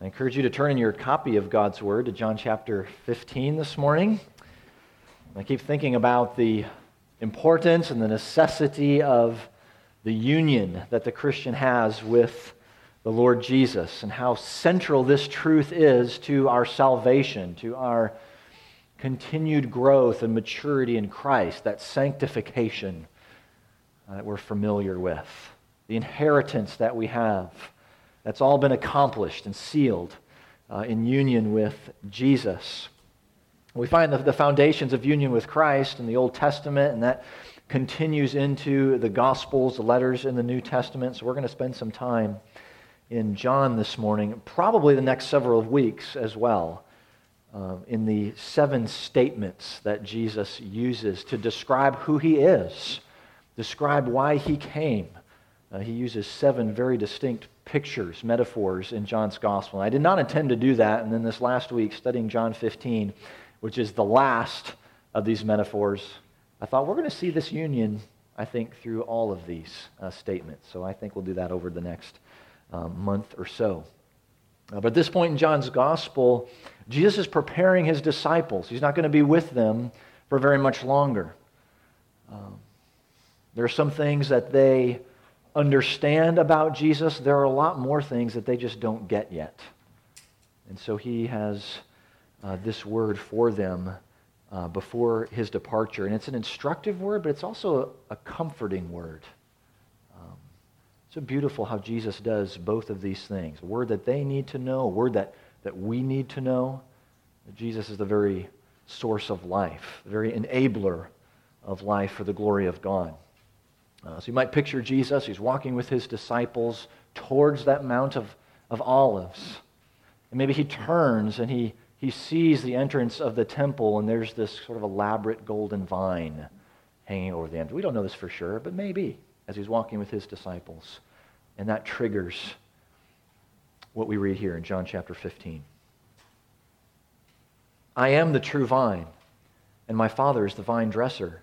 I encourage you to turn in your copy of God's Word to John chapter 15 this morning. I keep thinking about the importance and the necessity of the union that the Christian has with the Lord Jesus and how central this truth is to our salvation, to our continued growth and maturity in Christ, that sanctification that we're familiar with, the inheritance that we have. That's all been accomplished and sealed in union with Jesus. We find the foundations of union with Christ in the Old Testament, and that continues into the Gospels, the letters in the New Testament. So we're going to spend some time in John this morning, probably the next several weeks as well, in the 7 statements that Jesus uses to describe who he is, describe why he came. He uses 7 very distinct pictures, metaphors in John's Gospel. And I did not intend to do that, and then this last week, studying John 15, which is the last of these metaphors, I thought we're going to see this union, I think, through all of these statements. So I think we'll do that over the next month or so. But at this point in John's Gospel, Jesus is preparing his disciples. He's not going to be with them for very much longer. There are some things that they understand about Jesus. There are a lot more things that they just don't get yet. And so he has this word for them before his departure. And it's an instructive word, but it's also a comforting word. So beautiful how Jesus does both of these things. A word that they need to know, a word that we need to know. Jesus is the very source of life, the very enabler of life for the glory of God. So you might picture Jesus, he's walking with his disciples towards that Mount of Olives. And maybe he turns and he sees the entrance of the temple, and there's this sort of elaborate golden vine hanging over the entrance. We don't know this for sure, but maybe, as he's walking with his disciples. And that triggers what we read here in John chapter 15. I am the true vine, and my Father is the vine dresser.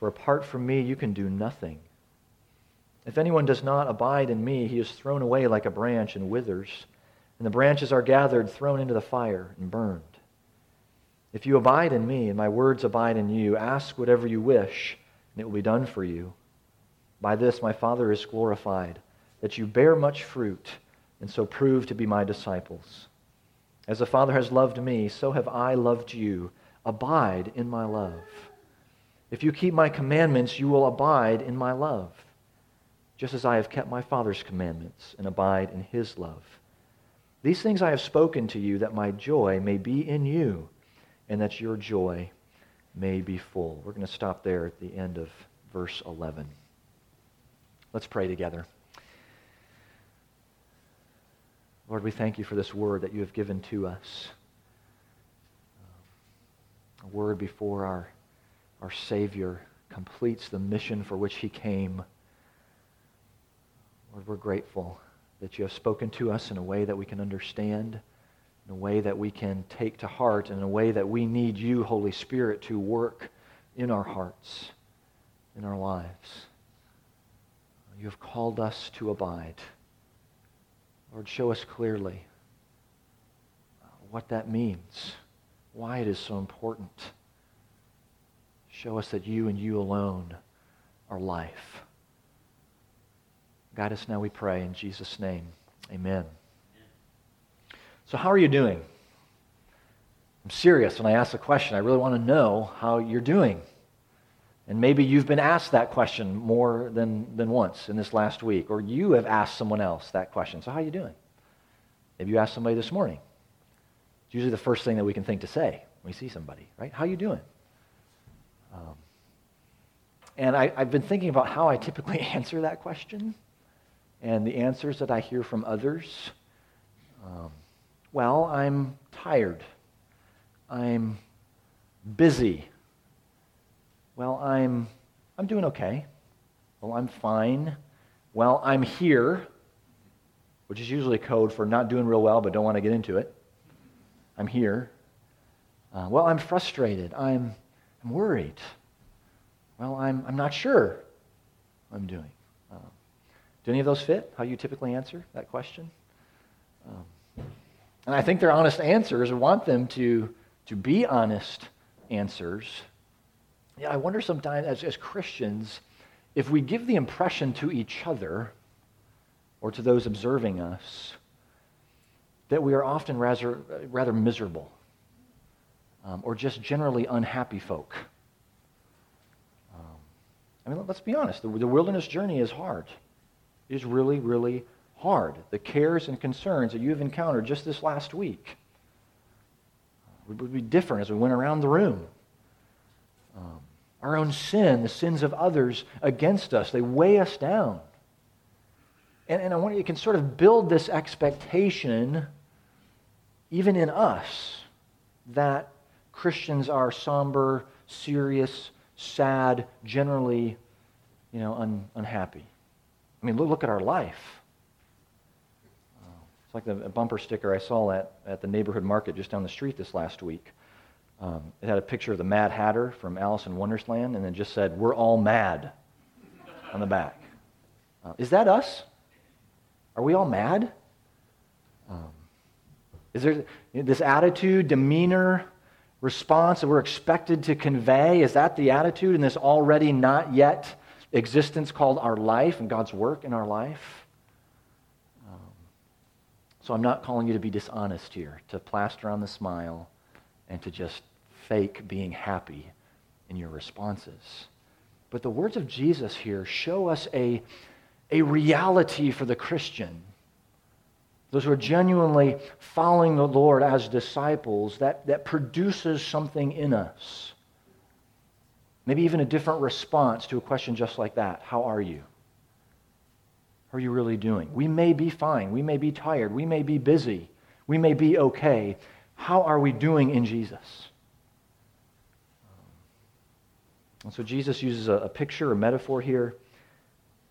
For apart from me, you can do nothing. If anyone does not abide in me, he is thrown away like a branch and withers, and the branches are gathered, thrown into the fire, and burned. If you abide in me, and my words abide in you, ask whatever you wish, and it will be done for you. By this my Father is glorified, that you bear much fruit, and so prove to be my disciples. As the Father has loved me, so have I loved you. Abide in my love. If you keep my commandments, you will abide in my love, just as I have kept my Father's commandments and abide in his love. These things I have spoken to you, that my joy may be in you, and that your joy may be full. We're going to stop there at the end of verse 11. Let's pray together. Lord, we thank you for this word that you have given to us. A word before our Savior completes the mission for which he came. Lord, we're grateful that you have spoken to us in a way that we can understand, in a way that we can take to heart, in a way that we need you, Holy Spirit, to work in our hearts, in our lives. You have called us to abide. Lord, show us clearly what that means, why it is so important. Show us that you and you alone are life. Guide us now, we pray, in Jesus' name. Amen. So how are you doing? I'm serious when I ask the question. I really want to know how you're doing. And maybe you've been asked that question more than once in this last week, or you have asked someone else that question. So how are you doing? Maybe you asked somebody this morning. It's usually the first thing that we can think to say when we see somebody, right? How are you doing? And I've been thinking about how I typically answer that question and the answers that I hear from others. Well, I'm tired. I'm busy. Well, I'm doing okay. Well, I'm fine. Well, I'm here, which is usually code for not doing real well, but don't want to get into it. I'm here. Well, I'm frustrated. I'm worried. Well, I'm not sure what I'm doing. Do any of those fit how you typically answer that question? And I think they're honest answers. I want them to be honest answers. Yeah, I wonder sometimes as Christians, if we give the impression to each other or to those observing us that we are often rather miserable or just generally unhappy folk. Let's be honest. The wilderness journey is hard. It is really, really hard. The cares and concerns that you have encountered just this last week would be different as we went around the room. Our own sin, the sins of others against us, they weigh us down. And I wonder, you can sort of build this expectation even in us that Christians are somber, serious, sad, generally, unhappy. Look at our life. It's like a bumper sticker I saw at the neighborhood market just down the street this last week. It had a picture of the Mad Hatter from Alice in Wonderland, and it just said, "We're all mad" on the back. Is that us? Are we all mad? Is there this attitude, demeanor, response that we're expected to convey? Is that the attitude in this already not yet existence called our life and God's work in our life? So I'm not calling you to be dishonest here, to plaster on the smile and to just fake being happy in your responses. But the words of Jesus here show us a reality for the Christian, those who are genuinely following the Lord as disciples, that produces something in us. Maybe even a different response to a question just like that. How are you? How are you really doing? We may be fine. We may be tired. We may be busy. We may be okay. How are we doing in Jesus? And so Jesus uses a picture, a metaphor here,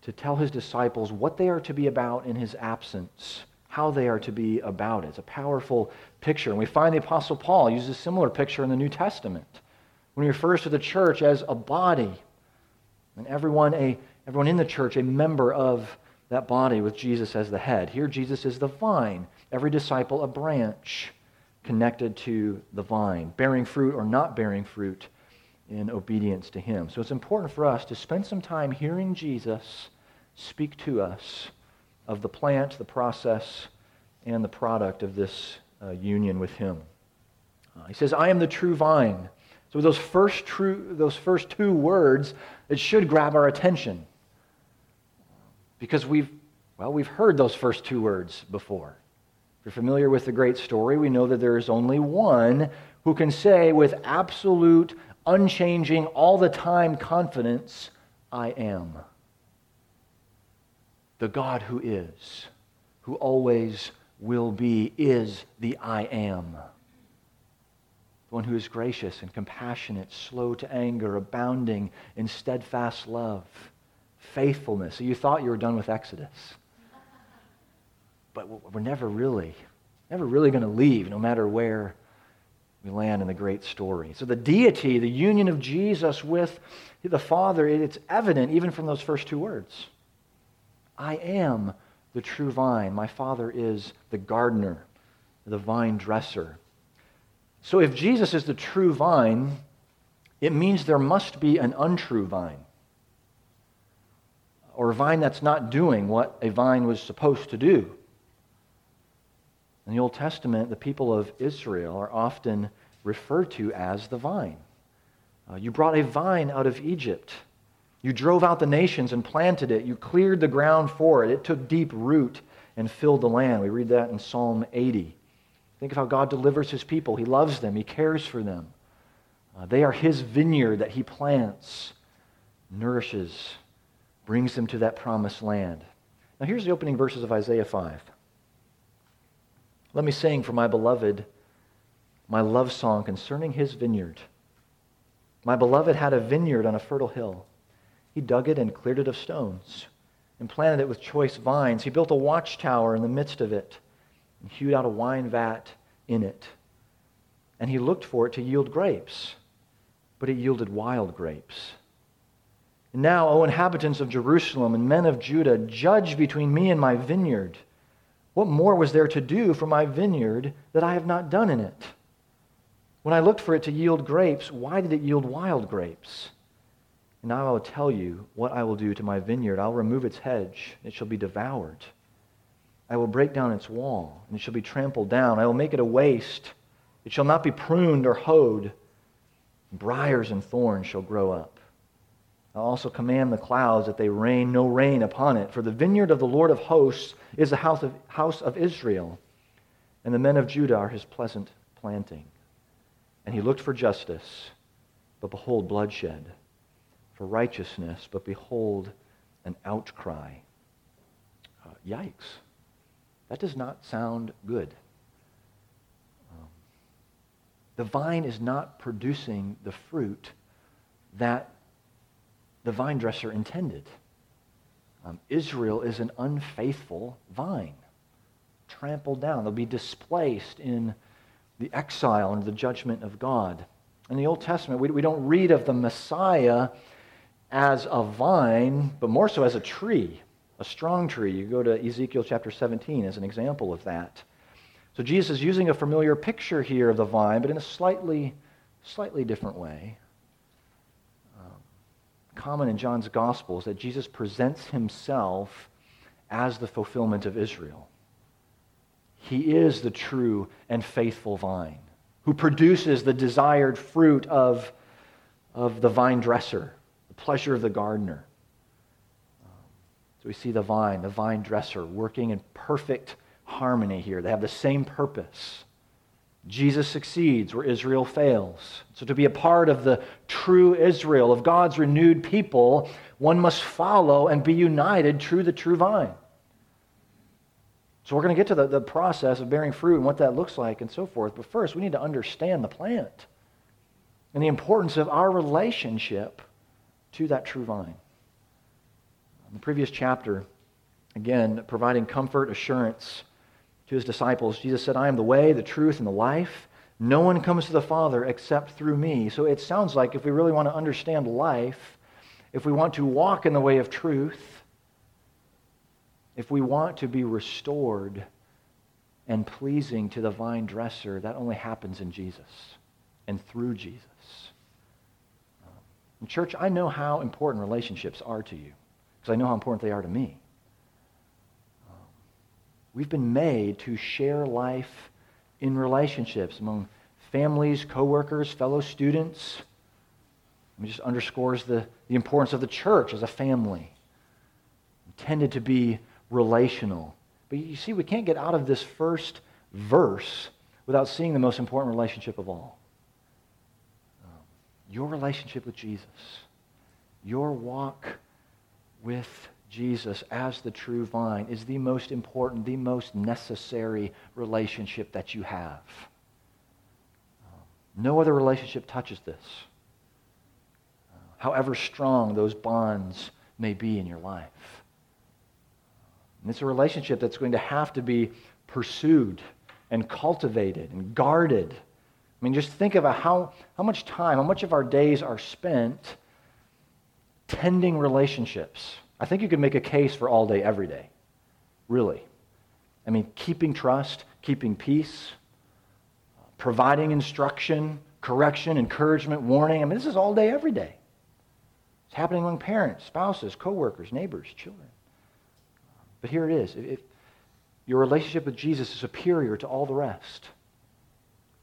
to tell his disciples what they are to be about in his absence, how they are to be about it. It's a powerful picture. And we find the Apostle Paul uses a similar picture in the New Testament, when he refers to the church as a body, and everyone in the church a member of that body with Jesus as the head. Here Jesus is the vine, every disciple a branch connected to the vine, bearing fruit or not bearing fruit in obedience to him. So it's important for us to spend some time hearing Jesus speak to us of the plant, the process, and the product of this union with him. He says, "I am the true vine." So those first two words, it should grab our attention, because we've heard those first two words before. If you're familiar with the great story, we know that there is only one who can say with absolute, unchanging, all the time confidence, "I am." The God who is, who always will be, is the I am. One who is gracious and compassionate, slow to anger, abounding in steadfast love, faithfulness. So you thought you were done with Exodus. But we're never really going to leave, no matter where we land in the great story. So the deity, the union of Jesus with the Father, it's evident even from those first two words. I am the true vine. My Father is the gardener, the vine dresser. So if Jesus is the true vine, it means there must be an untrue vine, or a vine that's not doing what a vine was supposed to do. In the Old Testament, the people of Israel are often referred to as the vine. You brought a vine out of Egypt. You drove out the nations and planted it. You cleared the ground for it. It took deep root and filled the land. We read that in Psalm 80. Think of how God delivers his people. He loves them. He cares for them. They are his vineyard that he plants, nourishes, brings them to that promised land. Now here's the opening verses of Isaiah 5. Let me sing for my beloved my love song concerning his vineyard. My beloved had a vineyard on a fertile hill. He dug it and cleared it of stones and planted it with choice vines. He built a watchtower in the midst of it and hewed out a wine vat in it. And he looked for it to yield grapes, but it yielded wild grapes. And now, O inhabitants of Jerusalem and men of Judah, judge between me and my vineyard. What more was there to do for my vineyard that I have not done in it? When I looked for it to yield grapes, why did it yield wild grapes? And now I will tell you what I will do to my vineyard. I will remove its hedge, and it shall be devoured. I will break down its wall, and it shall be trampled down. I will make it a waste. It shall not be pruned or hoed. Briars and thorns shall grow up. I will also command the clouds that they rain no rain upon it. For the vineyard of the Lord of hosts is the house of Israel, and the men of Judah are his pleasant planting. And he looked for justice, but behold, bloodshed. For righteousness, but behold, an outcry. Yikes. That does not sound good. The vine is not producing the fruit that the vine dresser intended. Israel is an unfaithful vine, trampled down. They'll be displaced in the exile and the judgment of God. In the Old Testament, we don't read of the Messiah as a vine, but more so as a tree, a strong tree. You go to Ezekiel chapter 17 as an example of that. So Jesus is using a familiar picture here of the vine, but in a slightly different way. Common in John's Gospel is that Jesus presents himself as the fulfillment of Israel. He is the true and faithful vine who produces the desired fruit of the vine dresser, the pleasure of the gardener. So we see the vine dresser working in perfect harmony here. They have the same purpose. Jesus succeeds where Israel fails. So to be a part of the true Israel, of God's renewed people, one must follow and be united through the true vine. So we're going to get to the process of bearing fruit and what that looks like and so forth. But first, we need to understand the plant and the importance of our relationship to that true vine. In the previous chapter, again, providing comfort, assurance to his disciples, Jesus said, I am the way, the truth, and the life. No one comes to the Father except through me. So it sounds like if we really want to understand life, if we want to walk in the way of truth, if we want to be restored and pleasing to the vine dresser, that only happens in Jesus and through Jesus. And church, I know how important relationships are to you because I know how important they are to me. We've been made to share life in relationships among families, coworkers, fellow students. It just underscores the importance of the church as a family, intended to be relational. But you see, we can't get out of this first verse without seeing the most important relationship of all. Your relationship with Jesus. Your walk with Jesus as the true vine is the most important, the most necessary relationship that you have. No other relationship touches this, however strong those bonds may be in your life. And it's a relationship that's going to have to be pursued and cultivated and guarded. I mean, just think about how much time, how much of our days are spent tending relationships. I think you could make a case for all day, every day, really. I mean, keeping trust, keeping peace, providing instruction, correction, encouragement, warning. I mean, this is all day, every day. It's happening among parents, spouses, coworkers, neighbors, children. But here it is. If your relationship with Jesus is superior to all the rest.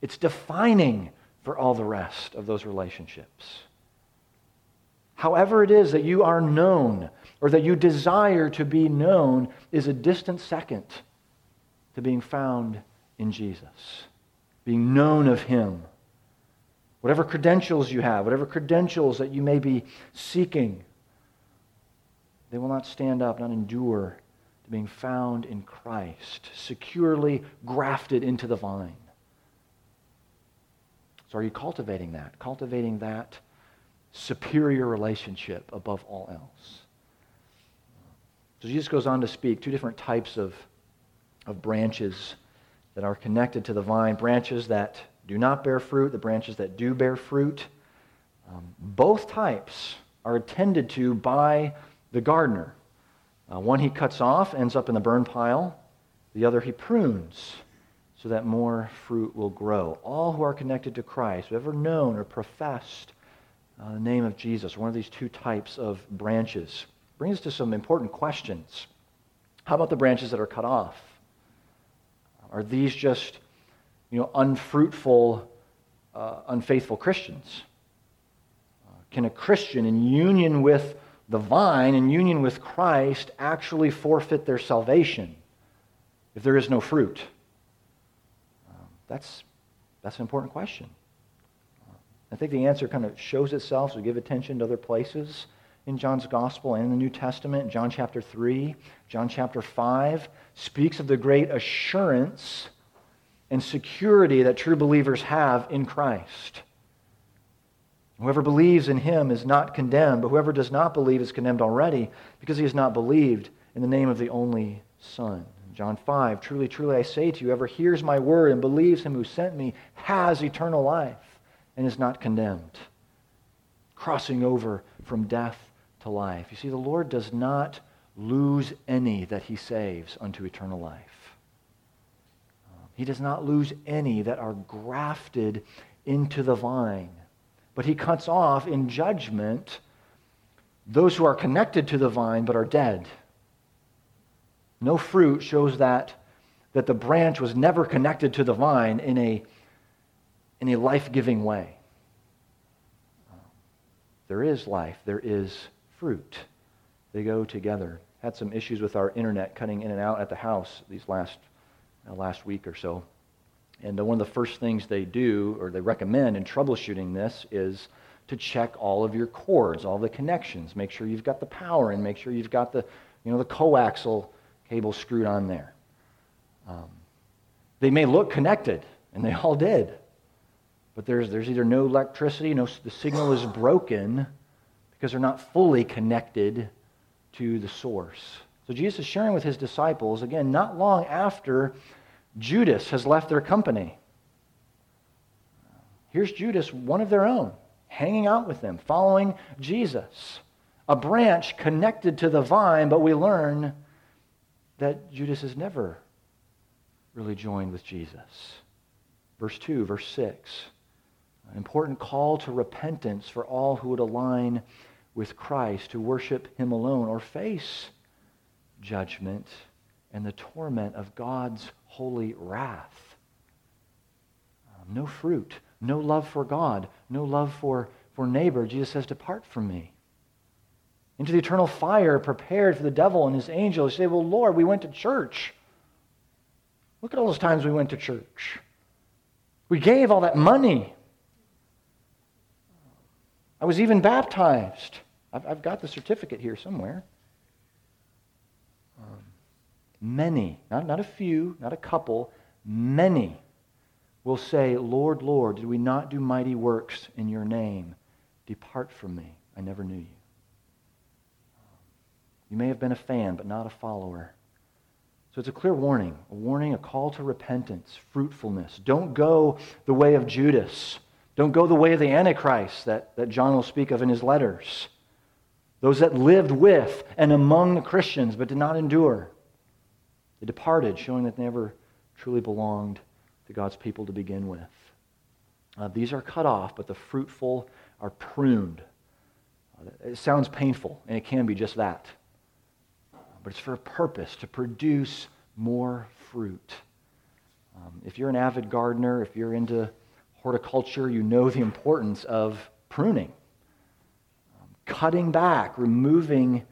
It's defining for all the rest of those relationships. However it is that you are known or that you desire to be known is a distant second to being found in Jesus, being known of him. Whatever credentials you have, whatever credentials that you may be seeking, they will not stand up, not endure being found in Christ, securely grafted into the vine. So are you cultivating that? Cultivating that superior relationship above all else. So Jesus goes on to speak two different types of branches that are connected to the vine. Branches that do not bear fruit, the branches that do bear fruit. Both types are attended to by the gardener. One he cuts off, ends up in the burn pile. The other he prunes so that more fruit will grow. All who are connected to Christ, who have ever known or professed the name of Jesus, one of these two types of branches. Brings us to some important questions. How about the branches that are cut off? Are these just, unfruitful, unfaithful Christians? Can a Christian in union with the vine, in union with Christ, actually forfeit their salvation if there is no fruit? That's an important question. I think the answer kind of shows itself, so give attention to other places in John's Gospel and in the New Testament. John chapter 3, John chapter 5 speaks of the great assurance and security that true believers have in Christ. Whoever believes in him is not condemned, but whoever does not believe is condemned already because he has not believed in the name of the only Son. John 5, truly, truly I say to you, whoever hears my word and believes him who sent me has eternal life and is not condemned. Crossing over from death to life. You see, the Lord does not lose any that he saves unto eternal life. He does not lose any that are grafted into the vine. But he cuts off in judgment those who are connected to the vine but are dead. No fruit shows that the branch was never connected to the vine in a life-giving way. There is life. There is fruit. They go together. Had some issues with our internet cutting in and out at the house these last week or so. And one of the first things they do, or they recommend in troubleshooting this, is to check all of your cords, all the connections. Make sure you've got the power and make sure you've got the, the coaxial cable screwed on there. They may look connected, and they all did, but there's either no electricity, the signal is broken because they're not fully connected to the source. So Jesus is sharing with his disciples, again, not long after Judas has left their company. Here's Judas, one of their own, hanging out with them, following Jesus. A branch connected to the vine, but we learn that Judas has never really joined with Jesus. Verse 2, verse 6, an important call to repentance for all who would align with Christ, to worship him alone or face judgment and the torment of God's holy wrath. No fruit, no love for God, no love for neighbor. Jesus says, depart from me. Into the eternal fire prepared for the devil and his angels. You say, well, Lord, we went to church. Look at all those times we went to church. We gave all that money. I was even baptized. I've got the certificate here somewhere. Many, not a few, not a couple, many will say, Lord, Lord, did we not do mighty works in your name? Depart from me. I never knew you. You may have been a fan, but not a follower. So it's a clear warning, a call to repentance, fruitfulness. Don't go the way of Judas. Don't go the way of the Antichrist that John will speak of in his letters. Those that lived with and among the Christians but did not endure. They departed, showing that they never truly belonged to God's people to begin with. These are cut off, but the fruitful are pruned. It sounds painful, and it can be just that. But it's for a purpose, to produce more fruit. If you're an avid gardener, if you're into horticulture, you know the importance of pruning. Cutting back, removing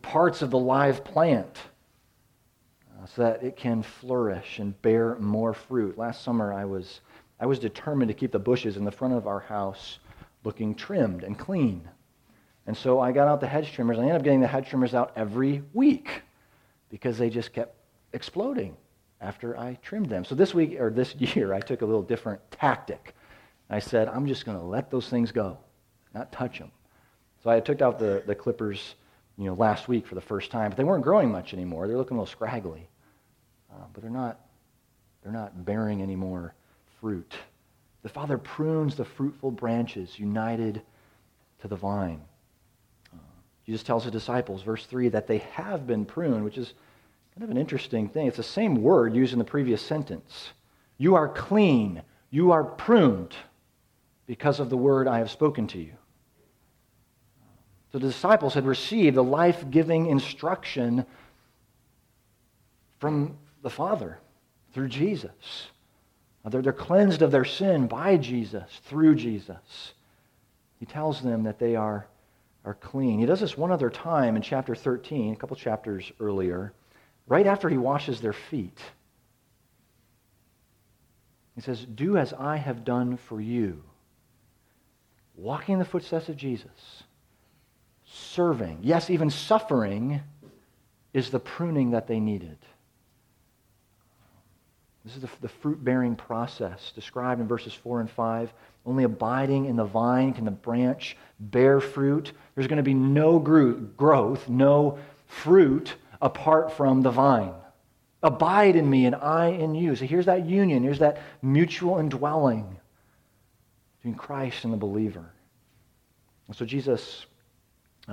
parts of the live plant so that it can flourish and bear more fruit. Last summer, I was determined to keep the bushes in the front of our house looking trimmed and clean. And so I got out the hedge trimmers. I ended up getting the hedge trimmers out every week. because they just kept exploding after I trimmed them. So this week, or this year, I took a little different tactic. I said, I'm just going to let those things go, not touch them. So I took out the clippers, last week for the first time, but they weren't growing much anymore. They're looking a little scraggly, but they're not bearing any more fruit. The Father prunes the fruitful branches united to the vine. Jesus tells the disciples, verse 3, that they have been pruned, which is kind of an interesting thing. It's the same word used in the previous sentence. You are clean. You are pruned because of the word I have spoken to you. So the disciples had received the life-giving instruction from the Father through Jesus. They're cleansed of their sin by Jesus, through Jesus. He tells them that they are clean. He does this one other time in chapter 13, a couple chapters earlier, right after he washes their feet. He says, do as I have done for you. Walking in the footsteps of Jesus, serving, yes, even suffering, is the pruning that they needed. This is the fruit-bearing process described in verses 4 and 5. Only abiding in the vine can the branch bear fruit. There's going to be no growth, no fruit apart from the vine. Abide in me and I in you. So here's that union. Here's that mutual indwelling between Christ and the believer. And so Jesus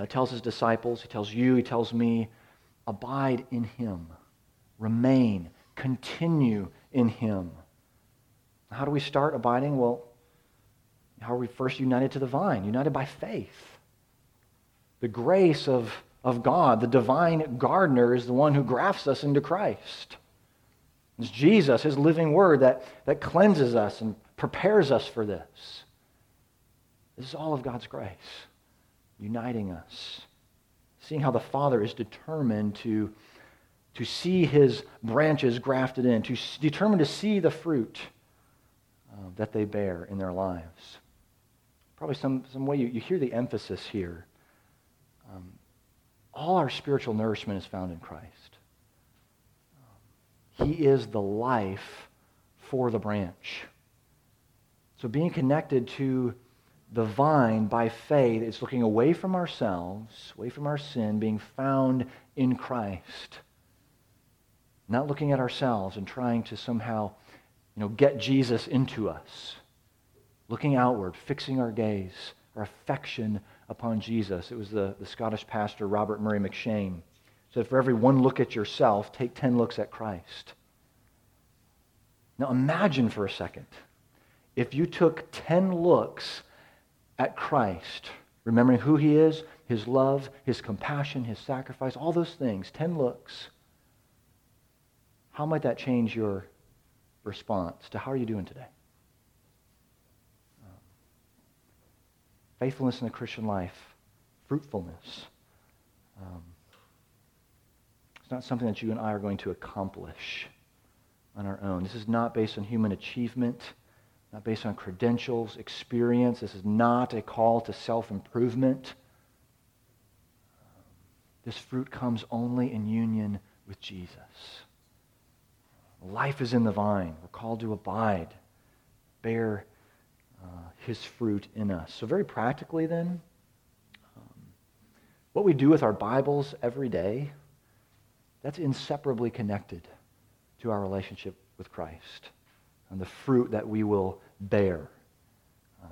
tells his disciples, he tells you, he tells me, abide in him. Remain. Continue in him. How do we start abiding? Well, how are we first united to the vine? United by faith. The grace of God, the divine gardener, is the one who grafts us into Christ. It's Jesus, his living word, that cleanses us and prepares us for this. This is all of God's grace, uniting us. Seeing how the Father is determined to see his branches grafted in, determined to see the fruit that they bear in their lives. Probably some way you hear the emphasis here. All our spiritual nourishment is found in Christ. He is the life for the branch. So being connected to the vine by faith is looking away from ourselves, away from our sin, being found in Christ. Not looking at ourselves and trying to somehow, get Jesus into us. Looking outward, fixing our gaze, our affection upon Jesus. It was the Scottish pastor Robert Murray McShane said, for every one look at yourself, take 10 looks at Christ. Now imagine for a second, if you took 10 looks at Christ, remembering who he is, his love, his compassion, his sacrifice, all those things, 10 looks. How might that change your response to how are you doing today? Faithfulness in the Christian life, fruitfulness. It's not something that you and I are going to accomplish on our own. This is not based on human achievement, not based on credentials, experience. This is not a call to self-improvement. This fruit comes only in union with Jesus. Life is in the vine. We're called to abide, bear his fruit in us. So very practically then, what we do with our Bibles every day, that's inseparably connected to our relationship with Christ and the fruit that we will bear.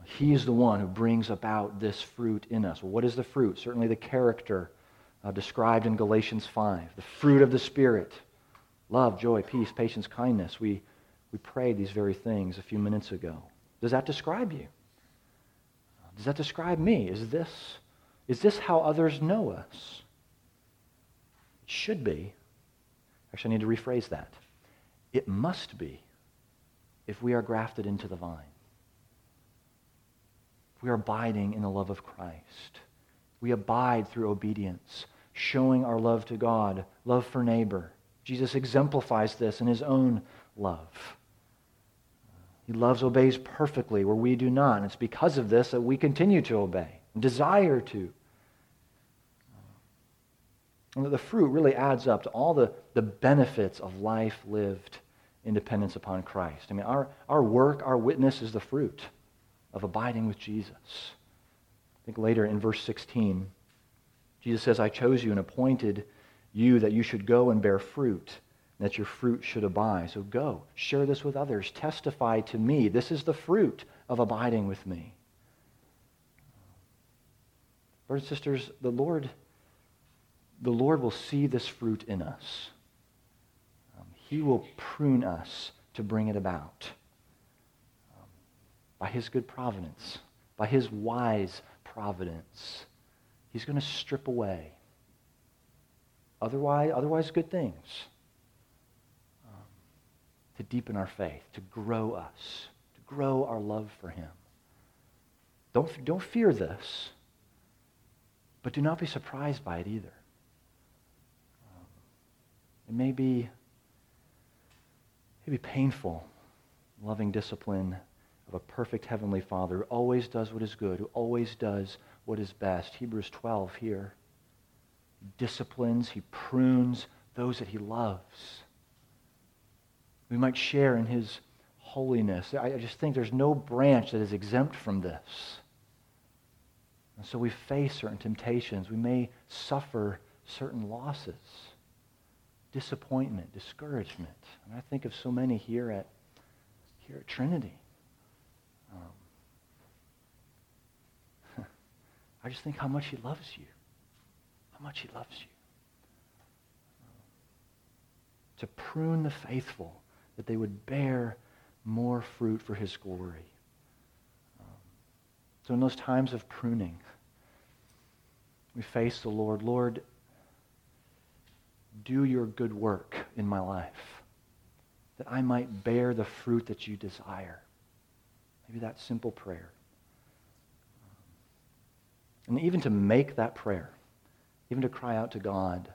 He is the one who brings about this fruit in us. Well, what is the fruit? Certainly the character described in Galatians 5, the fruit of the Spirit. Love, joy, peace, patience, kindness. We prayed these very things a few minutes ago. Does that describe you? Does that describe me? Is this how others know us? It should be. Actually, I need to rephrase that. It must be if we are grafted into the vine. If we are abiding in the love of Christ. We abide through obedience, showing our love to God, love for neighbor. Jesus exemplifies this in his own love. He loves, obeys perfectly where we do not. And it's because of this that we continue to obey and desire to. And the fruit really adds up to all the benefits of life lived in dependence upon Christ. I mean, our work, our witness is the fruit of abiding with Jesus. I think later in verse 16, Jesus says, I chose you and appointed you that you should go and bear fruit, and that your fruit should abide. So go, share this with others, testify to me. This is the fruit of abiding with me. Brothers and sisters, the Lord will see this fruit in us. He will prune us to bring it about by His good providence, by His wise providence. He's going to strip away otherwise good things to deepen our faith, to grow us, to grow our love for Him. Don't fear this, but do not be surprised by it either. It may be painful, loving discipline of a perfect Heavenly Father who always does what is good, who always does what is best. Hebrews 12 here. He disciplines, He prunes those that He loves. We might share in His holiness. I just think there's no branch that is exempt from this. And so we face certain temptations. We may suffer certain losses, disappointment, discouragement. And I think of so many here at Trinity. I just think how much He loves you. How much He loves you. To prune the faithful that they would bear more fruit for His glory. So in those times of pruning, we face the Lord. Lord, do your good work in my life that I might bear the fruit that you desire. Maybe that simple prayer. And even to make that prayer, even to cry out to God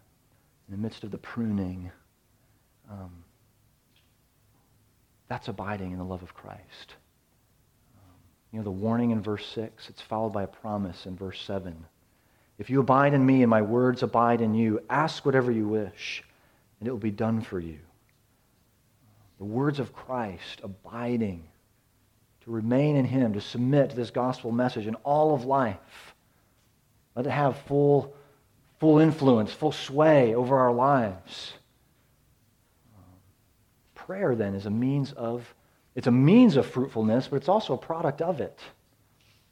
in the midst of the pruning, that's abiding in the love of Christ. You know, the warning in verse 6, it's followed by a promise in verse 7. If you abide in me and my words abide in you, ask whatever you wish, and it will be done for you. The words of Christ abiding, to remain in Him, to submit to this gospel message in all of life. Let it have full influence, full sway over our lives. Prayer, then, is a means of fruitfulness, but it's also a product of it.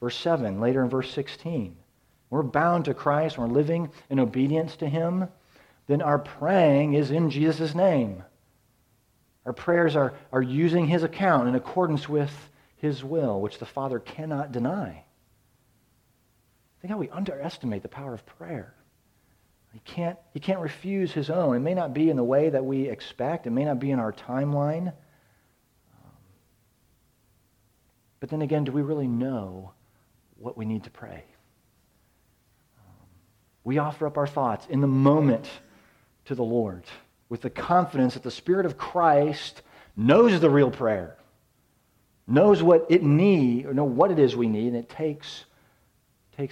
Verse 7, later in verse 16. We're bound to Christ, we're living in obedience to Him, then our praying is in Jesus' name. Our prayers are using His account in accordance with His will, which the Father cannot deny. Think how we underestimate the power of prayer. He can't refuse His own. It may not be in the way that we expect. It may not be in our timeline. But then again, do we really know what we need to pray? We offer up our thoughts in the moment to the Lord with the confidence that the Spirit of Christ knows the real prayer, knows what it need, or know what it is we need, and it takes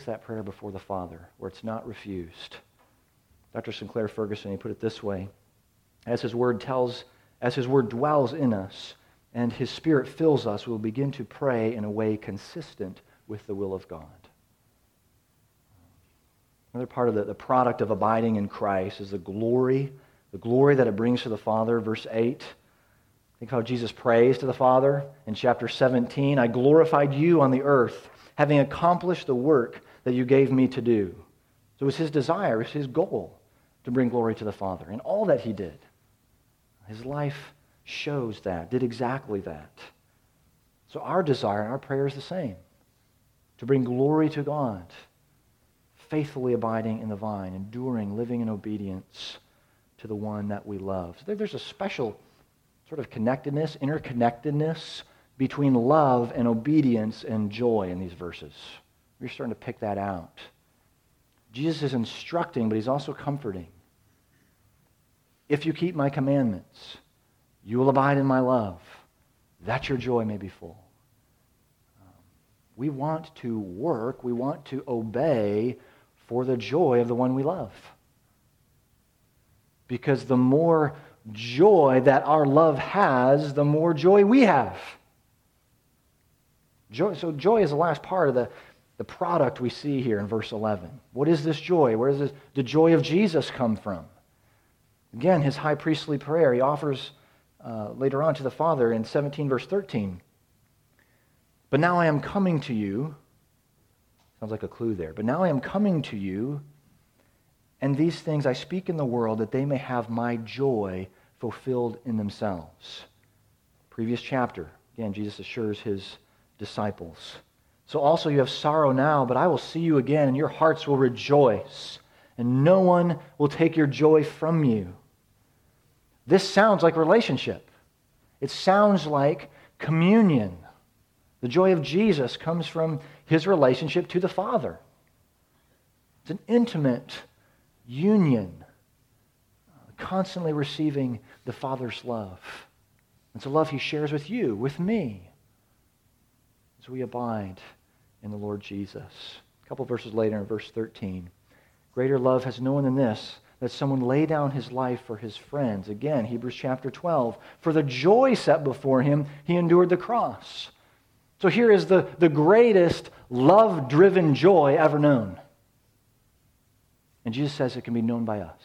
that prayer before the Father where it's not refused. Dr. Sinclair Ferguson, he put it this way: as His word dwells in us, and His Spirit fills us, we'll begin to pray in a way consistent with the will of God. Another part of the product of abiding in Christ is the glory that it brings to the Father. Verse 8, think how Jesus prays to the Father in chapter 17, I glorified you on the earth, having accomplished the work that you gave me to do. So it was His desire, it was His goal to bring glory to the Father. And all that He did, His life shows that, did exactly that. So our desire and our prayer is the same, to bring glory to God, faithfully abiding in the vine, enduring, living in obedience to the one that we love. So there's a special sort of connectedness, interconnectedness between love and obedience and joy in these verses. We're starting to pick that out. Jesus is instructing, but He's also comforting. If you keep my commandments, you will abide in my love, that your joy may be full. We want to work, we want to obey for the joy of the one we love. Because the more joy that our love has, the more joy we have. Joy. So joy is the last part of the product we see here in verse 11. What is this joy? Where does the joy of Jesus come from? Again, his high priestly prayer he offers later on to the Father in 17 verse 13. But now I am coming to you. Sounds like a clue there. But now I am coming to you, and these things I speak in the world that they may have my joy fulfilled in themselves. Previous chapter. Again, Jesus assures his disciples. So also you have sorrow now, but I will see you again, and your hearts will rejoice, and no one will take your joy from you. This sounds like relationship. It sounds like communion. The joy of Jesus comes from his relationship to the Father. It's an intimate union, constantly receiving the Father's love. It's a love he shares with you, with me, as we abide in the Lord Jesus. A couple verses later, in verse 13, greater love has no one than this, that someone lay down his life for his friends. Again, Hebrews chapter 12, for the joy set before him, he endured the cross. So here is the greatest love-driven joy ever known. And Jesus says it can be known by us,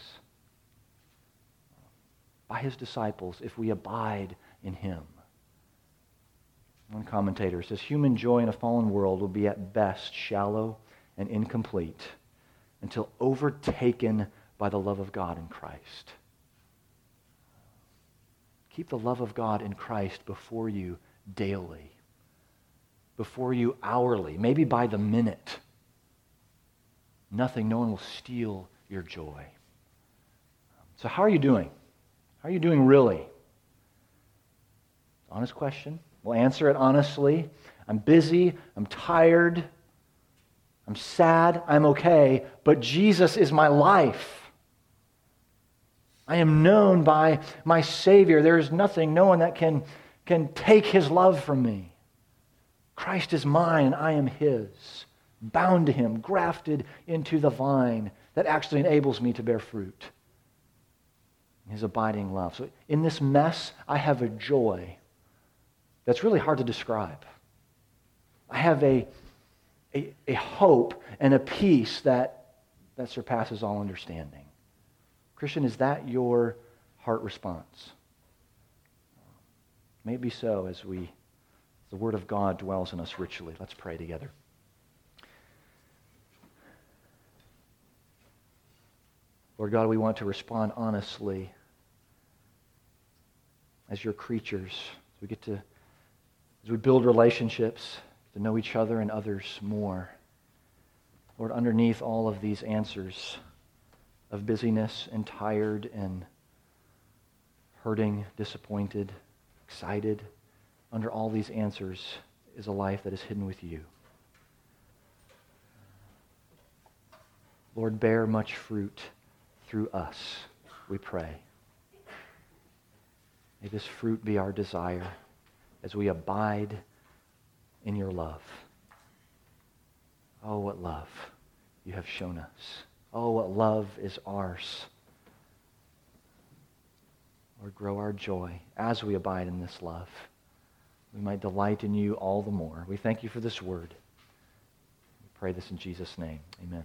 by his disciples, if we abide in him. One commentator says, human joy in a fallen world will be at best shallow and incomplete until overtaken by the love of God in Christ. Keep the love of God in Christ before you daily, before you hourly, maybe by the minute. Nothing, no one will steal your joy. So how are you doing? How are you doing really? Honest question. We'll answer it honestly. I'm busy, I'm tired, I'm sad, I'm okay, but Jesus is my life. I am known by my Savior. There is nothing, no one that can take his love from me. Christ is mine, I am his. Bound to him, grafted into the vine that actually enables me to bear fruit. His abiding love. So in this mess, I have a joy that's really hard to describe. I have a hope and a peace that surpasses all understanding. Christian, is that your heart response? May it be so as the Word of God dwells in us richly. Let's pray together. Lord God, we want to respond honestly as your creatures. As we build relationships, to know each other and others more. Lord, underneath all of these answers of busyness and tired and hurting, disappointed, excited, under all these answers is a life that is hidden with you. Lord, bear much fruit through us, we pray. May this fruit be our desire as we abide in your love. Oh, what love you have shown us. Oh, what love is ours. Lord, grow our joy as we abide in this love. We might delight in you all the more. We thank you for this word. We pray this in Jesus' name. Amen.